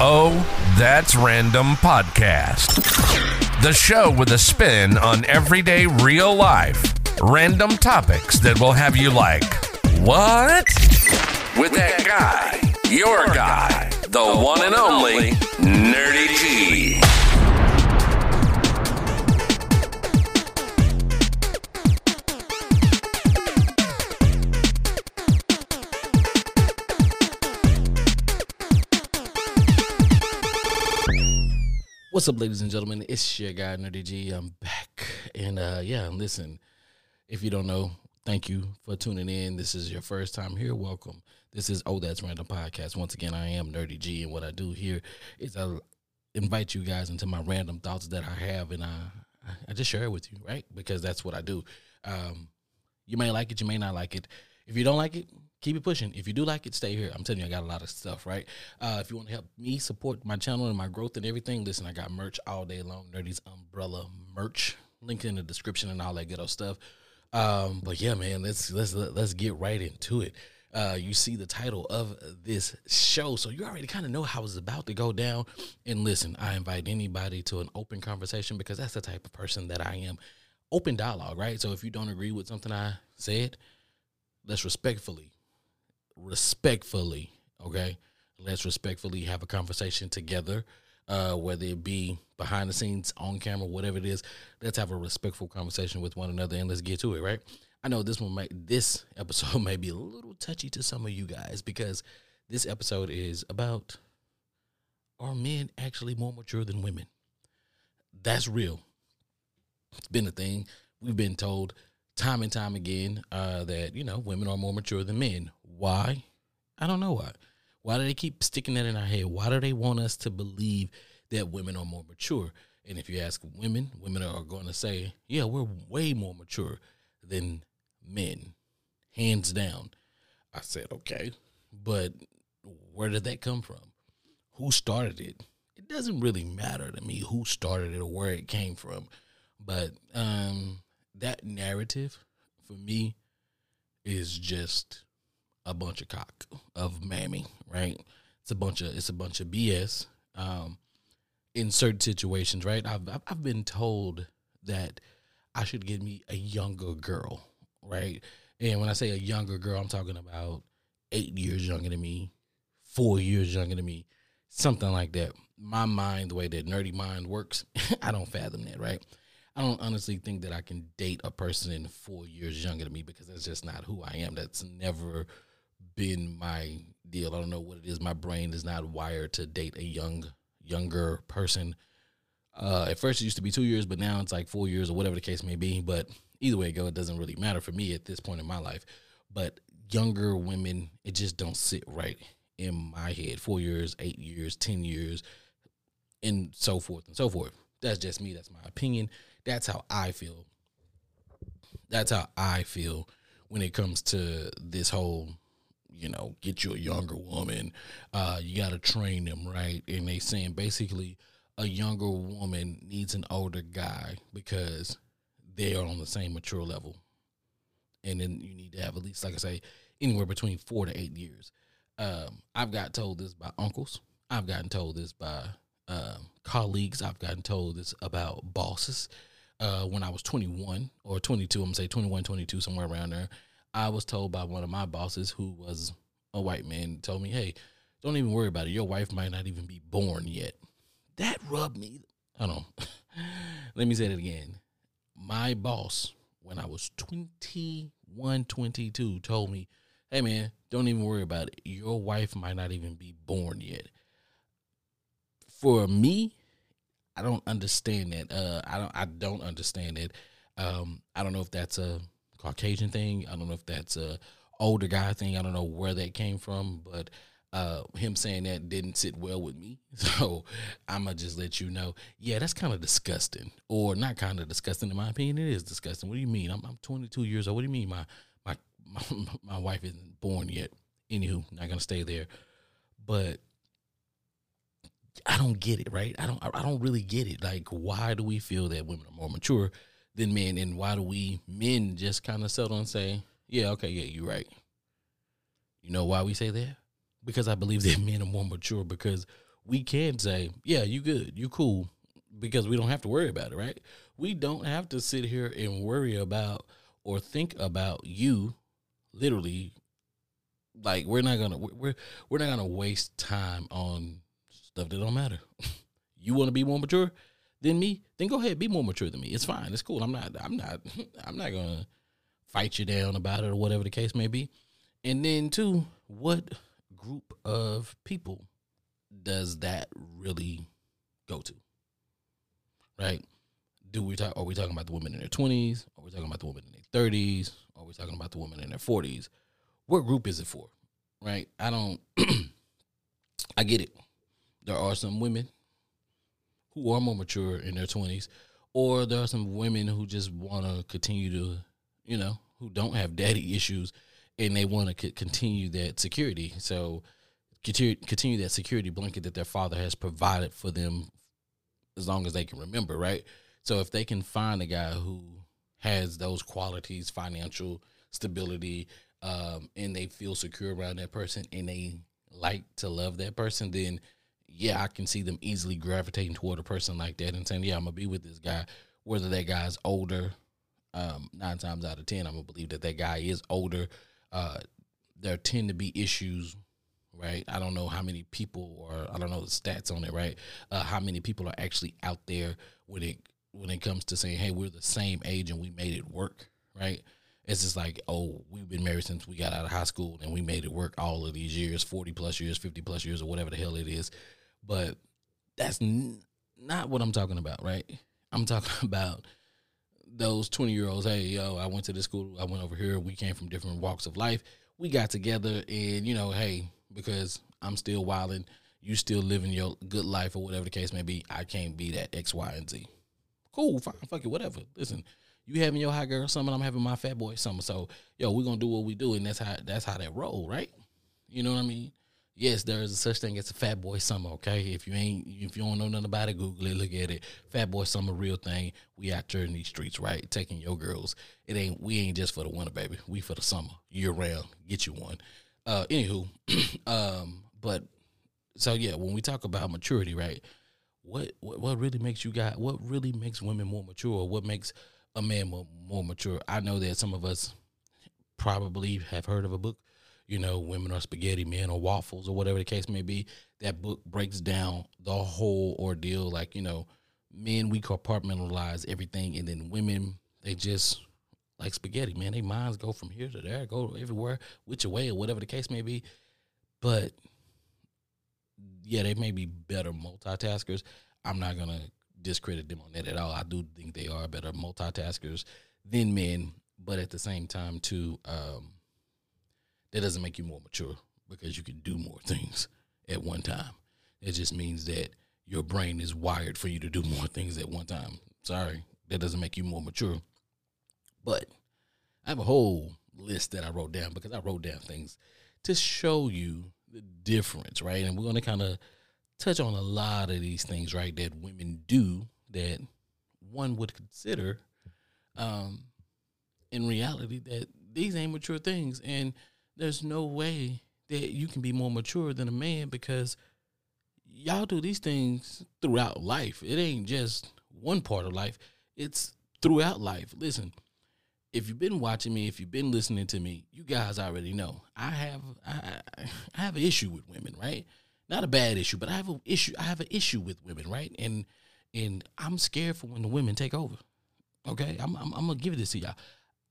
Oh That's Random Podcast, the show with a spin on everyday real life, random topics that will have you like, what? With that guy, your guy, the one and only Nerdy G. What's up, ladies and gentlemen? It's your guy, Nerdy G. I'm back. And listen, if you don't know, thank you for tuning in. This is your first time here. Welcome. This is Oh That's Random Podcast. Once again, I am Nerdy G. And what I do here is I invite you guys into my random thoughts that I have. And I just share it with you, right? Because that's what I do. You may like it. You may not like it. If you don't like it, keep it pushing. If you do like it, stay here. I'm telling you, I got a lot of stuff, right? If you want to help me support my channel and my growth and everything, listen, I got merch all day long. Nerdy's Umbrella merch. Link in the description and all that good old stuff. But yeah, man, let's get right into it. You see the title of this show, so you already kind of know how it's about to go down. And listen, I invite anybody to an open conversation because that's the type of person that I am. Open dialogue, right? So if you don't agree with something I said, let's respectfully, okay? Let's respectfully have a conversation together, whether it be behind the scenes, on camera, whatever it is. Let's have a respectful conversation with one another and let's get to it, right? I know this episode may be a little touchy to some of you guys because this episode is about, are men actually more mature than women? That's real. It's been a thing. We've been told time and time again that, you know, women are more mature than men. Why? I don't know why. Why do they keep sticking that in our head? Why do they want us to believe that women are more mature? And if you ask women, women are going to say, yeah, we're way more mature than men, hands down. I said, okay, but where did that come from? Who started it? It doesn't really matter to me who started it or where it came from. But that narrative for me is just a bunch of cock of mammy, right? It's a bunch of BS. In certain situations, right? I've been told that I should get me a younger girl, right? And when I say a younger girl, I'm talking about 8 years younger than me, 4 years younger than me, something like that. My mind, the way that nerdy mind works, I don't fathom that, right? I don't honestly think that I can date a person in 4 years younger than me because that's just not who I am. That's never been my deal. I don't know what it is. My brain is not wired to date a younger person. At first it used to be 2 years, but now it's like 4 years or whatever the case may be. But either way it goes, it doesn't really matter for me at this point in my life. But younger women, it just don't sit right in my head. 4 years, 8 years, 10 years, and so forth and so forth. That's just me. That's my opinion. That's how I feel. That's how I feel when it comes to this whole, you know, get you a younger woman. You got to train them, right? And they saying basically a younger woman needs an older guy because they are on the same mature level. And then you need to have at least, like I say, anywhere between 4 to 8 years. I've got told this by uncles. I've gotten told this by colleagues. I've gotten told this about bosses. When I was 21 or 22, I'm going to say 21, 22, somewhere around there, I was told by one of my bosses who was a white man, told me, hey, don't even worry about it. Your wife might not even be born yet. That rubbed me. Hold on. Let me say that again. My boss, when I was 21, 22, told me, hey, man, don't even worry about it. Your wife might not even be born yet. For me, I don't understand that. I don't understand it. I don't know if that's a Caucasian thing. I don't know if that's a older guy thing. I don't know where that came from, but him saying that didn't sit well with me. So I'm going to just let you know, yeah, that's kind of disgusting, or not kind of disgusting. In my opinion, it is disgusting. What do you mean? I'm 22 years old. What do you mean my wife isn't born yet? Anywho, not going to stay there, but I don't get it, right? I don't really get it. Like, why do we feel that women are more mature than men, and why do we men just kind of settle and say, yeah, okay, yeah, you're right? You know why we say that? Because I believe that men are more mature because we can say, yeah, you good, you cool, because we don't have to worry about it, right? We don't have to sit here and worry about or think about you, literally. Like, we're not gonna waste time on stuff that don't matter. You want to be more mature than me? Then go ahead, be more mature than me. It's fine. It's cool. I'm not gonna fight you down about it or whatever the case may be. And then too, what group of people does that really go to? Right? Are we talking about the women in their 20s? Are we talking about the women in their 30s? Are we talking about the women in their 40s? What group is it for? Right? I get it. There are some women who are more mature in their 20s, or there are some women who just want to continue to, you know, who don't have daddy issues and they want to continue that security. So continue that security blanket that their father has provided for them as long as they can remember, right? So if they can find a guy who has those qualities, financial stability, and they feel secure around that person and they like to love that person, then yeah, I can see them easily gravitating toward a person like that and saying, yeah, I'm going to be with this guy, whether that guy's older. 9 times out of 10, I'm going to believe that that guy is older. There tend to be issues, right? I don't know how many people, or I don't know the stats on it, right? How many people are actually out there when it comes to saying, hey, we're the same age and we made it work, right? It's just like, oh, we've been married since we got out of high school and we made it work all of these years, 40 plus years, 50 plus years, or whatever the hell it is. But that's not what I'm talking about, right? I'm talking about those 20-year-olds. Hey, yo, I went to this school. I went over here. We came from different walks of life. We got together and, you know, hey, because I'm still wilding, you still living your good life or whatever the case may be, I can't be that X, Y, and Z. Cool, fine, fuck it, whatever. Listen, you having your hot girl summer, I'm having my fat boy summer. So, yo, we're going to do what we do, and that's how that roll, right? You know what I mean? Yes, there is a such thing as a fat boy summer, okay? If you don't know nothing about it, Google it, look at it. Fat boy summer, real thing. We out there in these streets, right? Taking your girls. We ain't just for the winter, baby. We for the summer, year round. Get you one. Anywho, but so yeah, when we talk about maturity, right? What really makes you guys? What really makes women more mature? What makes a man more mature? I know that some of us probably have heard of a book. You know, Women Are Spaghetti, Men Are Waffles, or whatever the case may be. That book breaks down the whole ordeal. Like, you know, men, we compartmentalize everything, and then women, they just like spaghetti, man. They minds go from here to there, go everywhere, which way, or whatever the case may be. But, yeah, they may be better multitaskers. I'm not going to discredit them on that at all. I do think they are better multitaskers than men, but at the same time, too, that doesn't make you more mature because you can do more things at one time. It just means that your brain is wired for you to do more things at one time. Sorry, that doesn't make you more mature. But I have a whole list that I wrote down because I wrote down things to show you the difference, right? And we're going to kind of touch on a lot of these things, right, that women do that one would consider in reality that these ain't mature things. And there's no way that you can be more mature than a man because y'all do these things throughout life. It ain't just one part of life. It's throughout life. Listen, if you've been watching me, if you've been listening to me, you guys already know I have an issue with women, right? Not a bad issue, but I have an issue with women, right? And I'm scared for when the women take over. Okay? I'm going to give this to y'all.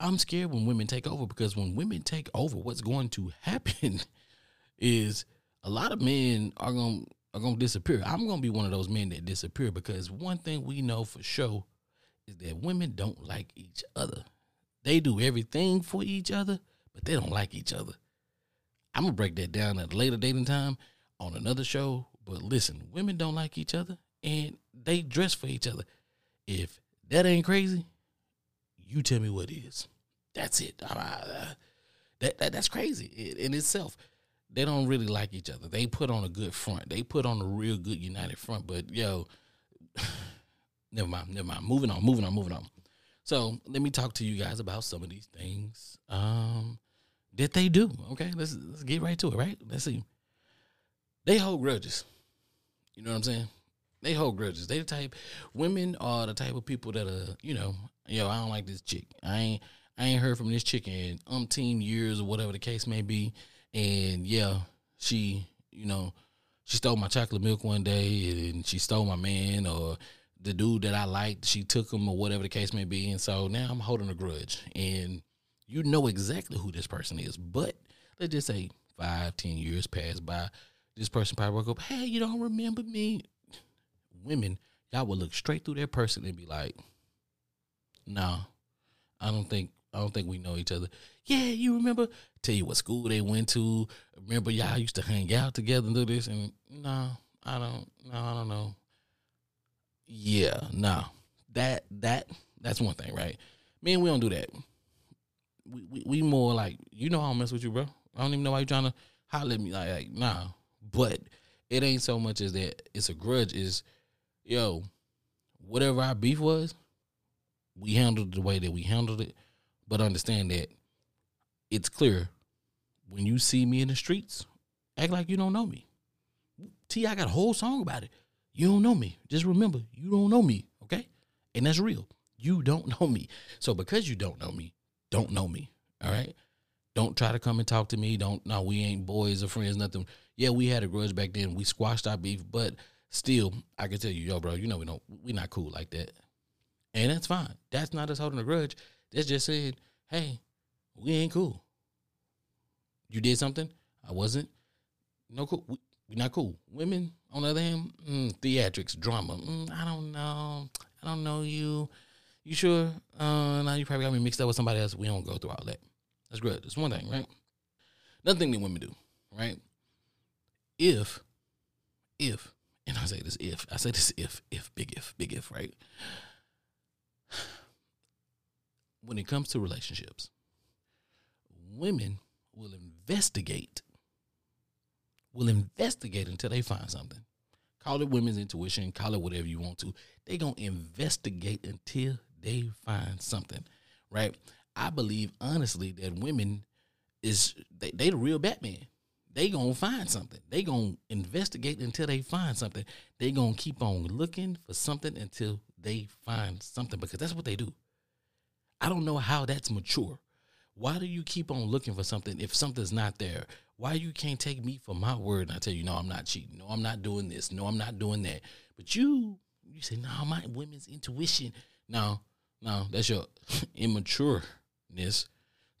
I'm scared when women take over because when women take over, what's going to happen is a lot of men are going to disappear. I'm going to be one of those men that disappear because one thing we know for sure is that women don't like each other. They do everything for each other, but they don't like each other. I'm going to break that down at a later date and time on another show. But listen, women don't like each other and they dress for each other. If that ain't crazy, you tell me what it is. That's it. That's crazy in itself. They don't really like each other. They put on a good front. They put on a real good united front. But, yo, never mind. Moving on. So let me talk to you guys about some of these things that they do. Okay, let's get right to it, right? Let's see. They hold grudges. You know what I'm saying? They hold grudges. They the type, women are the type of people that are, you know, yo, I don't like this chick. I ain't heard from this chick in umpteen years or whatever the case may be. And yeah, she, you know, she stole my chocolate milk one day and she stole my man or the dude that I liked, she took him or whatever the case may be. And so now I'm holding a grudge and you know exactly who this person is. But let's just say 5-10 years pass by. This person probably woke up, hey, you don't remember me. Women, y'all would look straight through that person and be like, no, I don't think we know each other. Yeah, you remember? Tell you what school they went to. Remember y'all used to hang out together and do this? And no, I don't know. Yeah, no. That's one thing, right? Me and we don't do that. We more like, you know I don't mess with you, bro. I don't even know why you trying to holler at me like nah. But it ain't so much as that it's a grudge, is yo, whatever our beef was, we handled it the way that we handled it. But understand that it's clear when you see me in the streets, act like you don't know me. T.I. got a whole song about it. You don't know me. Just remember, you don't know me, okay? And that's real. You don't know me. So because you don't know me, all right? Don't try to come and talk to me. No, we ain't boys or friends, nothing. Yeah, we had a grudge back then. We squashed our beef, but still, I can tell you, yo, bro, you know we not cool like that. And that's fine. That's not us holding a grudge. That's just saying, hey, we ain't cool. You did something. I wasn't. No cool. We're not cool. Women, on the other hand, theatrics, drama. I don't know. I don't know you. You sure? No, you probably got me mixed up with somebody else. We don't go through all that. That's good. That's one thing, right? Another thing that women do, right? If, right? When it comes to relationships, women will investigate until they find something. Call it women's intuition, call it whatever you want to. They gonna investigate until they find something, right? I believe honestly that women is they the real Batman. They gonna find something. They gonna investigate until they find something. They gonna keep on looking for something until they find something, because that's what they do. I don't know how that's mature. Why do you keep on looking for something if something's not there? Why you can't take me for my word and I tell you, no, I'm not cheating. No, I'm not doing this. No, I'm not doing that. But you say, no, my women's intuition. No, that's your immatureness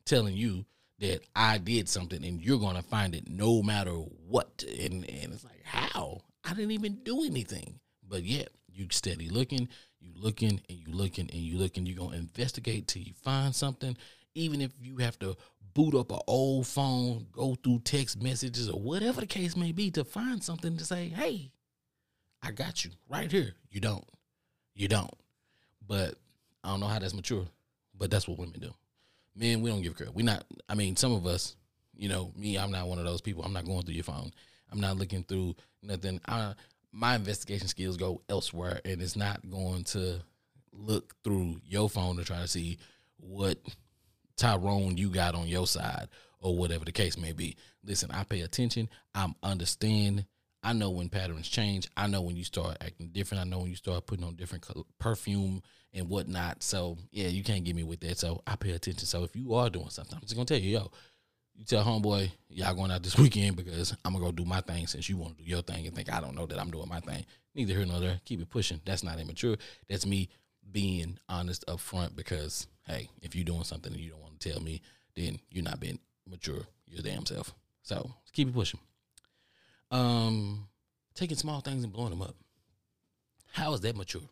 telling you that I did something and you're going to find it no matter what. And it's like, how? I didn't even do anything. But yet you steady looking. You looking. You're going to investigate till you find something. Even if you have to boot up an old phone, go through text messages or whatever the case may be to find something to say, hey, I got you right here. You don't. But I don't know how that's mature, but that's what women do. Men, we don't give a crap. Some of us, you know, me, I'm not one of those people. I'm not going through your phone. I'm not looking through nothing. My investigation skills go elsewhere, and it's not going to look through your phone to try to see what Tyrone you got on your side or whatever the case may be. Listen, I pay attention. I understand. I know when patterns change. I know when you start acting different. I know when you start putting on different perfume and whatnot. So, yeah, you can't get me with that. So, I pay attention. So, if you are doing something, I'm just going to tell you, yo, you tell homeboy, y'all going out this weekend because I'm going to go do my thing since you want to do your thing and think I don't know that I'm doing my thing. Neither here nor there. Keep it pushing. That's not immature. That's me being honest up front because, hey, if you're doing something and you don't want to tell me, then you're not being mature your damn self. So keep it pushing. Taking small things and blowing them up. How is that mature?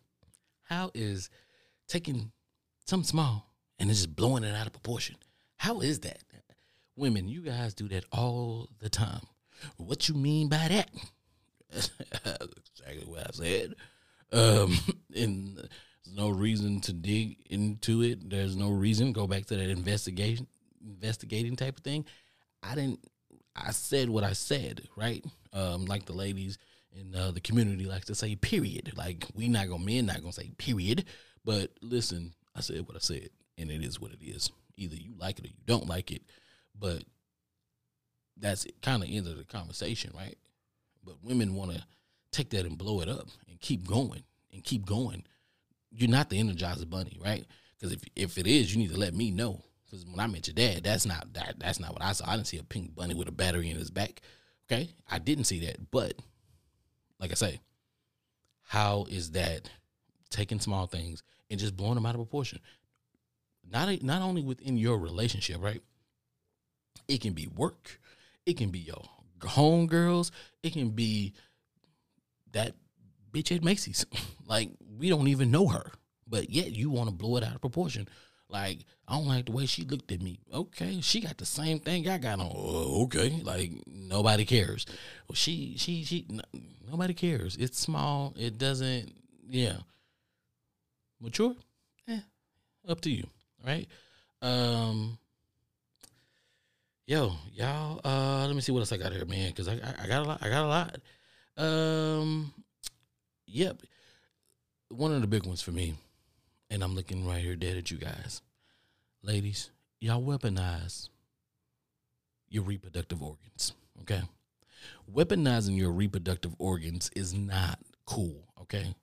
How is taking something small and it's just blowing it out of proportion? How is that? Women, you guys do that all the time. What you mean by that? Exactly what I said. And there's no reason to dig into it. There's no reason. Go back to that investigating type of thing. I said what I said, right? Like the ladies in the community like to say, period. Like, men not going to say, period. But listen, I said what I said, and it is what it is. Either you like it or you don't like it. But that's kind of end of the conversation, right? But women want to take that and blow it up and keep going and keep going. You're not the Energizer Bunny, right? Because if it is, you need to let me know. Because when I met your dad, that's not what I saw. I didn't see a pink bunny with a battery in his back. Okay, I didn't see that. But like I say, how is that taking small things and just blowing them out of proportion? Not only within your relationship, right? It can be work, it can be your homegirls, it can be that bitch at Macy's. Like, we don't even know her, but yet you want to blow it out of proportion. Like, I don't like the way she looked at me. Okay, she got the same thing I got on. Okay, like, nobody cares. Well, nobody cares. It's small. It doesn't, yeah. Mature? Up to you, right? Y'all, let me see what else I got here, man, because I got a lot. Yep. One of the big ones for me, and I'm looking right here dead at you guys. Ladies, y'all weaponize your reproductive organs, okay? Weaponizing your reproductive organs is not cool, okay?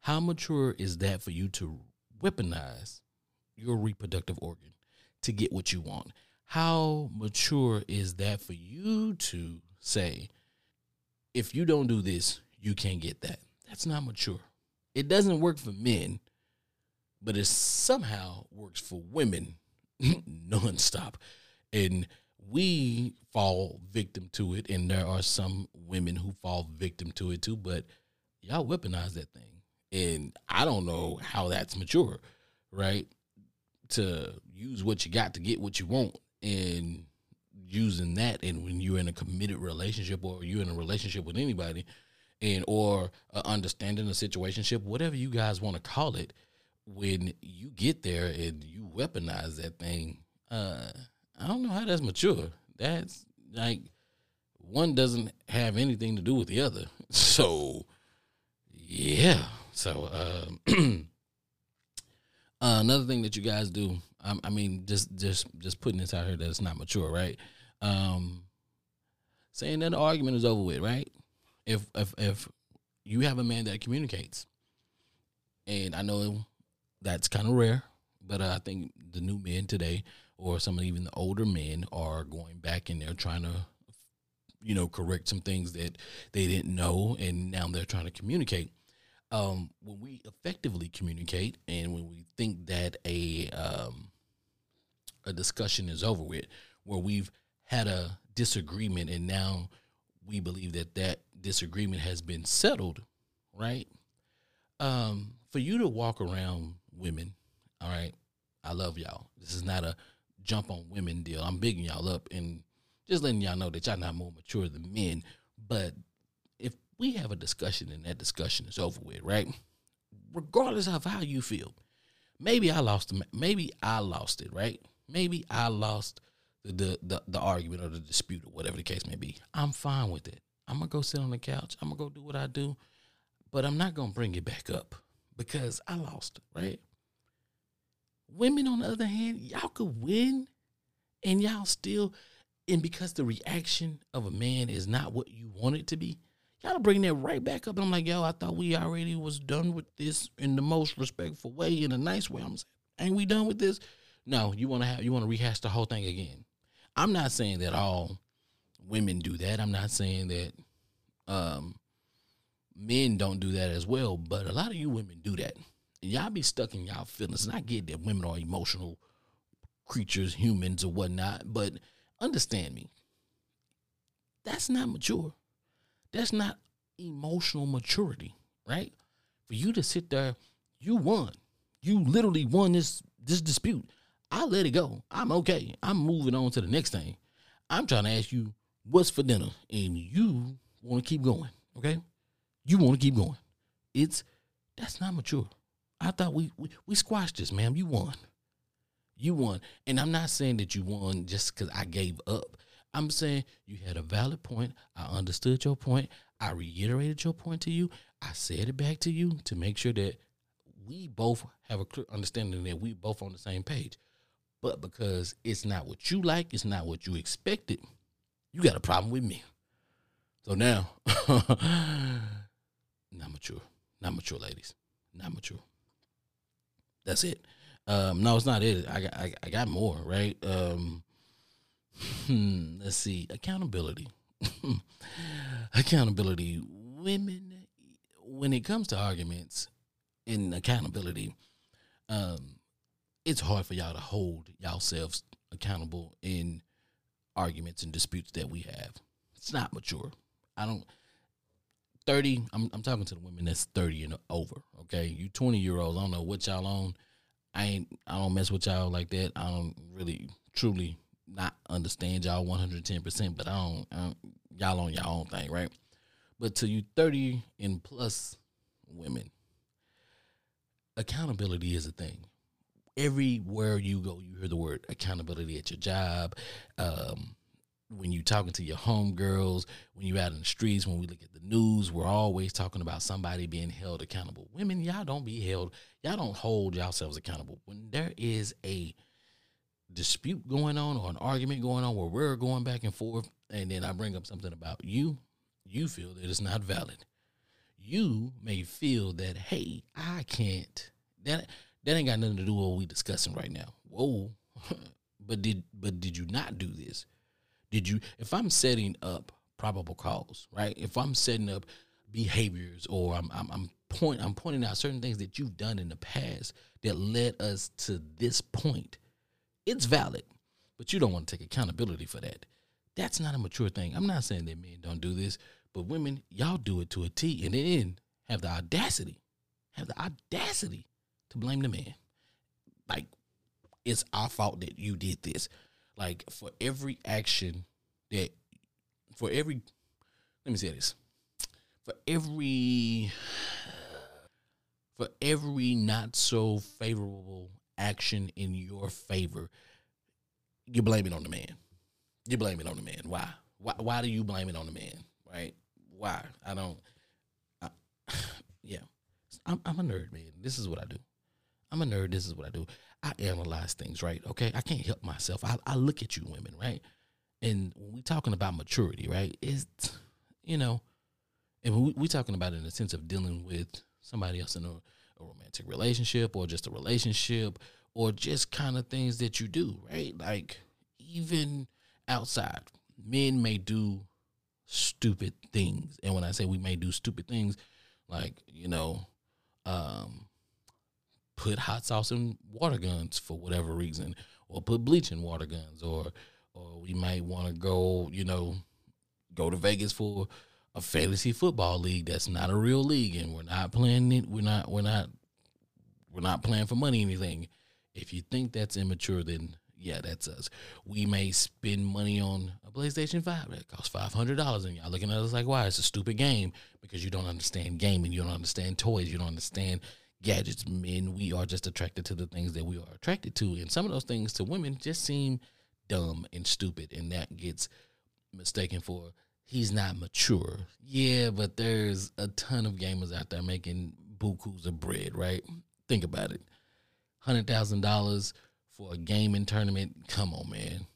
How mature is that for you to weaponize your reproductive organ to get what you want? How mature is that for you to say, if you don't do this, you can't get that? That's not mature. It doesn't work for men, but it somehow works for women nonstop. And we fall victim to it, and there are some women who fall victim to it too, but y'all weaponize that thing. And I don't know how that's mature, right? To use what you got to get what you want, and using that, and when you're in a committed relationship or you're in a relationship with anybody, and or understanding a situationship, whatever you guys want to call it, when you get there and you weaponize that thing, I don't know how that's mature. That's like, one doesn't have anything to do with the other. So, yeah. So, another thing that you guys do, just putting this out here that it's not mature, right? Saying that the argument is over with, right? If you have a man that communicates, and I know that's kind of rare, but I think the new men today, or some of even the older men, are going back and they're trying to, correct some things that they didn't know, and now they're trying to communicate. When we effectively communicate, and when we think that a discussion is over with, where we've had a disagreement, and now we believe that disagreement has been settled, right? For you to walk around women, all right, I love y'all. This is not a jump on women deal. I'm bigging y'all up and just letting y'all know that y'all not more mature than men. But if we have a discussion and that discussion is over with, right, regardless of how you feel, maybe I lost it, right? Maybe I lost the argument or the dispute or whatever the case may be. I'm fine with it. I'm going to go sit on the couch. I'm going to go do what I do. But I'm not going to bring it back up because I lost, right? Women, on the other hand, y'all could win and y'all still, and because the reaction of a man is not what you want it to be, y'all bring that right back up. And I'm like, yo, I thought we already was done with this in the most respectful way, in a nice way. I'm saying, ain't we done with this? No, you want to rehash the whole thing again. I'm not saying that all women do that. I'm not saying that men don't do that as well, but a lot of you women do that. And y'all be stuck in y'all feelings. And I get that women are emotional creatures, humans or whatnot, but understand me. That's not mature. That's not emotional maturity, right? For you to sit there, you won. You literally won this dispute. I let it go. I'm okay. I'm moving on to the next thing. I'm trying to ask you what's for dinner, and you want to keep going, okay? You want to keep going. That's not mature. I thought we squashed this, ma'am. You won. And I'm not saying that you won just because I gave up. I'm saying you had a valid point. I understood your point. I reiterated your point to you. I said it back to you to make sure that we both have a clear understanding that we both on the same page. But because it's not what you like, it's not what you expected, you got a problem with me. So now mature. Not mature, ladies. Not mature. That's it. No, it's not it. I got more, right? Let's see. Accountability. Accountability. Women, when it comes to arguments and accountability, it's hard for y'all to hold yourselves accountable in arguments and disputes that we have. It's not mature. I don't... 30, I'm talking to the women that's 30 and over, okay? You 20-year-olds, I don't know what y'all on. I don't mess with y'all like that. I don't really, truly not understand y'all 110%, but I don't y'all on your own thing, right? But to you 30 and plus women, accountability is a thing. Everywhere you go, you hear the word accountability at your job, when you talking to your homegirls, when you out in the streets, when we look at the news, we're always talking about somebody being held accountable. Women, y'all don't be held. Y'all don't hold yourselves accountable. When there is a dispute going on or an argument going on where we're going back and forth, and then I bring up something about you, you feel that it's not valid. You may feel that, hey, I can't. That ain't got nothing to do with what we discussing right now. Whoa. But did you not do this? Did you, if I'm setting up probable cause, right? If I'm setting up behaviors or I'm pointing out certain things that you've done in the past that led us to this point, it's valid, but you don't want to take accountability for that. That's not a mature thing. I'm not saying that men don't do this, but women, y'all do it to a T, and then have the audacity to blame the man. Like, it's our fault that you did this. Like, for every not so favorable action in your favor, you blame it on the man. You blame it on the man. Why do you blame it on the man? Right? Why? Yeah. I'm a nerd, man. This is what I do. I'm a nerd. This is what I do. I analyze things, right? Okay, I can't help myself. I look at you women, right? And when we're talking about maturity, right? It's, you know, and we're talking about it in the sense of dealing with somebody else in a romantic relationship or just a relationship or just kind of things that you do, right? Like, even outside, men may do stupid things. And when I say we may do stupid things, like, you know, put hot sauce in water guns for whatever reason, or put bleach in water guns, or we might want to go to Vegas for a fantasy football league that's not a real league, and we're not playing it. We're not playing for money or anything. If you think that's immature, then yeah, that's us. We may spend money on a PlayStation 5 that costs $500, and y'all looking at us like, why? It's a stupid game because you don't understand gaming, you don't understand toys, you don't understand gadgets. Men, we are just attracted to the things that we are attracted to, and some of those things to women just seem dumb and stupid, and that gets mistaken for he's not mature. Yeah, but there's a ton of gamers out there making bukus of bread, right? Think about it. $100,000 for a gaming tournament. Come on, man.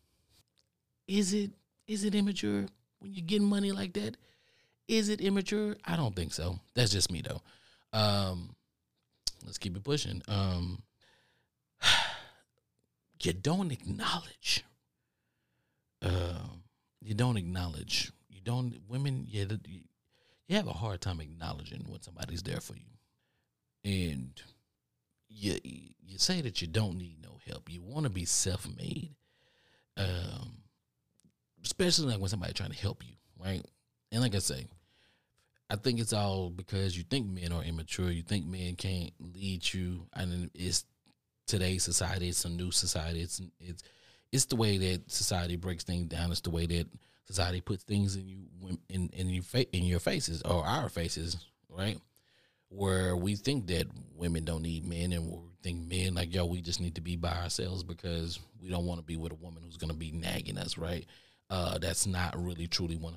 Is it immature when you're getting money like that? Is it immature? I don't think so. That's just me though. Let's keep it pushing. You have a hard time acknowledging when somebody's there for you. And you say that you don't need no help. You want to be self-made. Especially like when somebody's trying to help you, right? And like I say, I think it's all because you think men are immature. You think men can't lead you. I mean, it's today's society. It's a new society. It's the way that society breaks things down. It's the way that society puts things in you in your faces or our faces, right? Where we think that women don't need men, and we think men like, yo, we just need to be by ourselves because we don't want to be with a woman who's going to be nagging us, right? That's not really truly 100%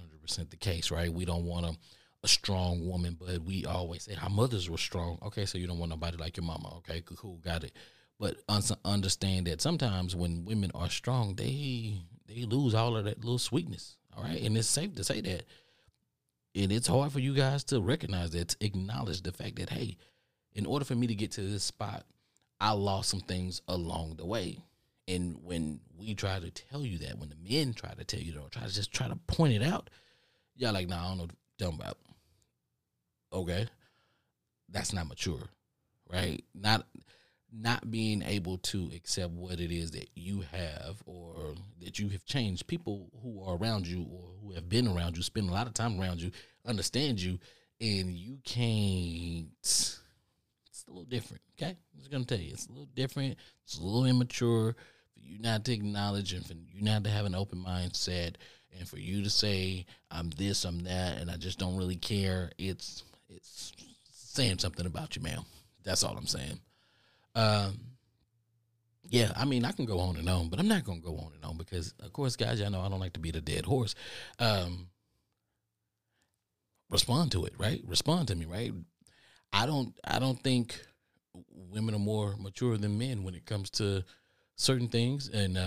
the case, right? We don't want to a strong woman, but we always say our mothers were strong. Okay, so you don't want nobody like your mama. Okay, cool, got it. But understand that sometimes when women are strong, they lose all of that little sweetness. All right, and it's safe to say that And it's hard for you guys to recognize that, to acknowledge the fact that, hey, in order for me to get to this spot, I lost some things along the way. And when we try to tell you that, when the men try to tell you that, or try to point it out, y'all like, nah, I don't know what you're talking about. Okay. That's not mature, right? Not being able to accept what it is that you have or that you have changed. People who are around you or who have been around you, spend a lot of time around you, understand you, and you can't. It's a little different, okay? I'm just going to tell you, it's a little different. It's a little immature for you not to acknowledge and for you not to have an open mindset and for you to say, I'm this, I'm that, and I just don't really care. It's saying something about you, ma'am. That's all I'm saying. Yeah, I mean, I can go on and on, but I'm not going to go on and on because, of course, guys, y'all know I don't like to beat a dead horse. Respond to it, right? Respond to me, right? I don't think women are more mature than men when it comes to certain things. And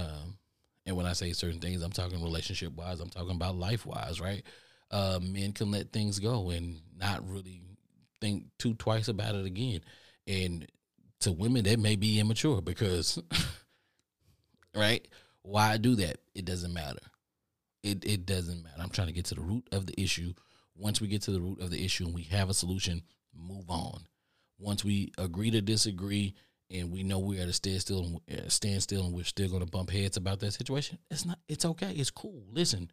when I say certain things, I'm talking relationship-wise. I'm talking about life-wise, right? Men can let things go and not really think twice about it again. And to women, that may be immature because, right? Why do that? It doesn't matter. It doesn't matter. I'm trying to get to the root of the issue. Once we get to the root of the issue and we have a solution, move on. Once we agree to disagree and we know we're at a standstill and we're still going to bump heads about that situation, it's okay. It's cool. Listen,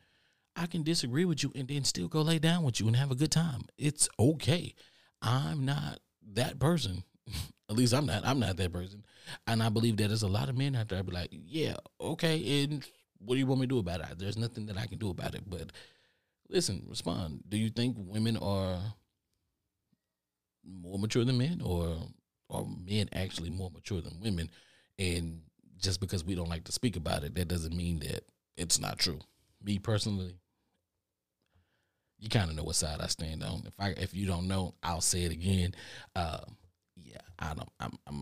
I can disagree with you and then still go lay down with you and have a good time. It's okay. I'm not that person. At least I'm not that person. And I believe that there's a lot of men out there. I'd be like, yeah, okay, and what do you want me to do about it? There's nothing that I can do about it. But listen, respond. Do you think women are more mature than men, or are men actually more mature than women? And just because we don't like to speak about it, that doesn't mean that it's not true. Me personally, you kind of know what side I stand on. If you don't know, I'll say it again. Yeah, I'm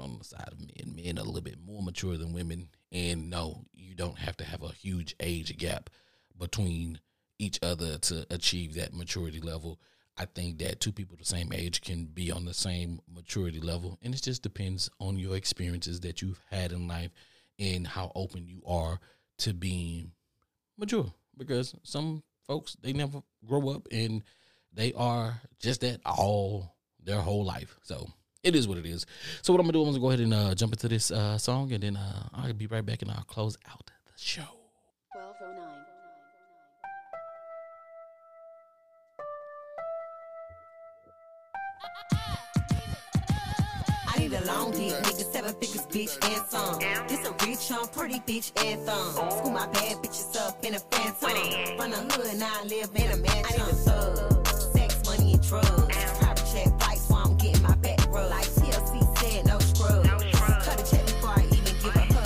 on the side of men. Men are a little bit more mature than women. And no, you don't have to have a huge age gap between each other to achieve that maturity level. I think that two people the same age can be on the same maturity level. And it just depends on your experiences that you've had in life and how open you are to being mature. Because some folks, they never grow up and they are just that all their whole life. So it is what it is. So what I'm going to do, I'm going to go ahead and jump into this song, and then I'll be right back, and I'll close out the show. 1209. I need a long dick, make the 7 figures, bitch, and some. This a rich, young, pretty bitch, and thumb. School my bad bitches up in a phantom. From the hood, now I live in a mansion. I need a thug, sex, money, and drugs. Private check flights while I'm getting my back rub. Like TLC said, no scrubs. Cut a check before I even give a hug.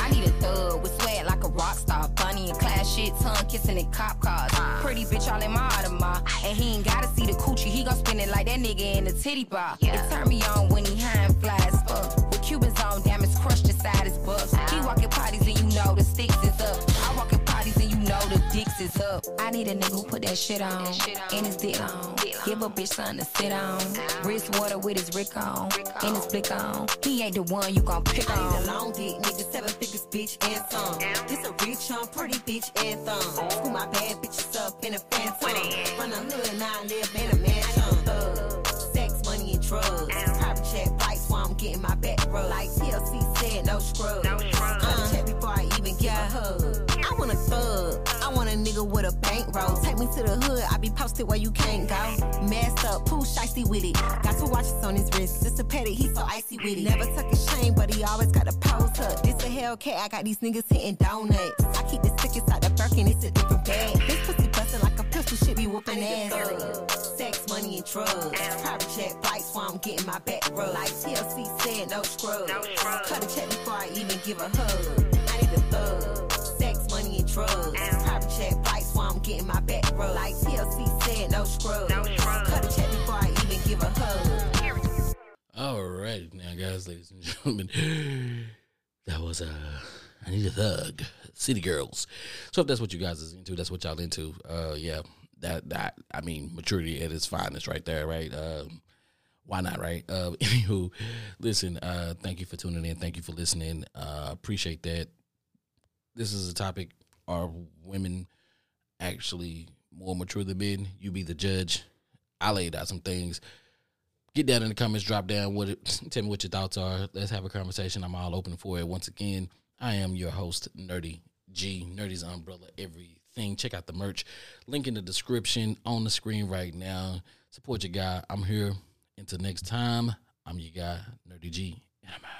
I need a thug with swag like a rock star. Bunny and class shit, tongue kissing and cop cars. Pretty bitch all in my Audemars. And he ain't gotta see the coochie, he gon' spin it like that nigga in the titty bar. Yeah. It turn me on when he high and fly as fuck. With Cubans on, damn, it's crushed inside his buff. He walk in parties and you know the sticks is up. I walk in parties and you know the dicks is up. I need a nigga who put that shit on. And his dick on. Give a bitch something to sit on. Wrist water with his Rick on. And his blick on. He ain't the one you gon' pick on. I need a long dick, nigga, 7 figures, bitch, and some. This a rich, young, pretty bitch, and thumb. School my bad bitches up in a phantom. Run a hood and I live in a mansion. Thug, sex, money, and drugs. Private check flights while I'm getting my back rub. Like TLC said, no scrubs. Cut a check before I even get a hug. I want a thug. I want a nigga with a bankroll. Take me to the hood, I be posted where you can't go. Messed up, poo shicey with it. Got 2 watches on his wrist, just a petty, he so icy with it. Never tuck his chain, but he always got a pose tuck. This a Hellcat, I got these niggas hitting donuts. I keep the stick inside the Birkin, it's a different bag. This pussy bustin' like a pistol, shit be whoopin' ass. Sex, money, and drugs. Private jet flights while I'm getting my back rub. Like TLC said, no scrubs. Cut a check before I even give a hug. I need a thug. Sex, money, and drugs. Check flights while I'm getting my back rub. Like TLC said, no scrubs. Cut a check before I even give a hug. All right, now, guys, ladies and gentlemen, that was I Need a Thug, City Girls. So if that's what you guys is into, that's what y'all into. Yeah, I mean, maturity at its finest right there, right? Why not, right? Anywho, listen, thank you for tuning in. Thank you for listening. Appreciate that. This is a topic. Are women actually more mature than men? You be the judge. I laid out some things. Get down in the comments. Drop down. Tell me what your thoughts are. Let's have a conversation. I'm all open for it. Once again, I am your host, Nerdy G. Nerdy's Umbrella, everything. Check out the merch. Link in the description on the screen right now. Support your guy. I'm here. Until next time, I'm your guy, Nerdy G, and I'm out.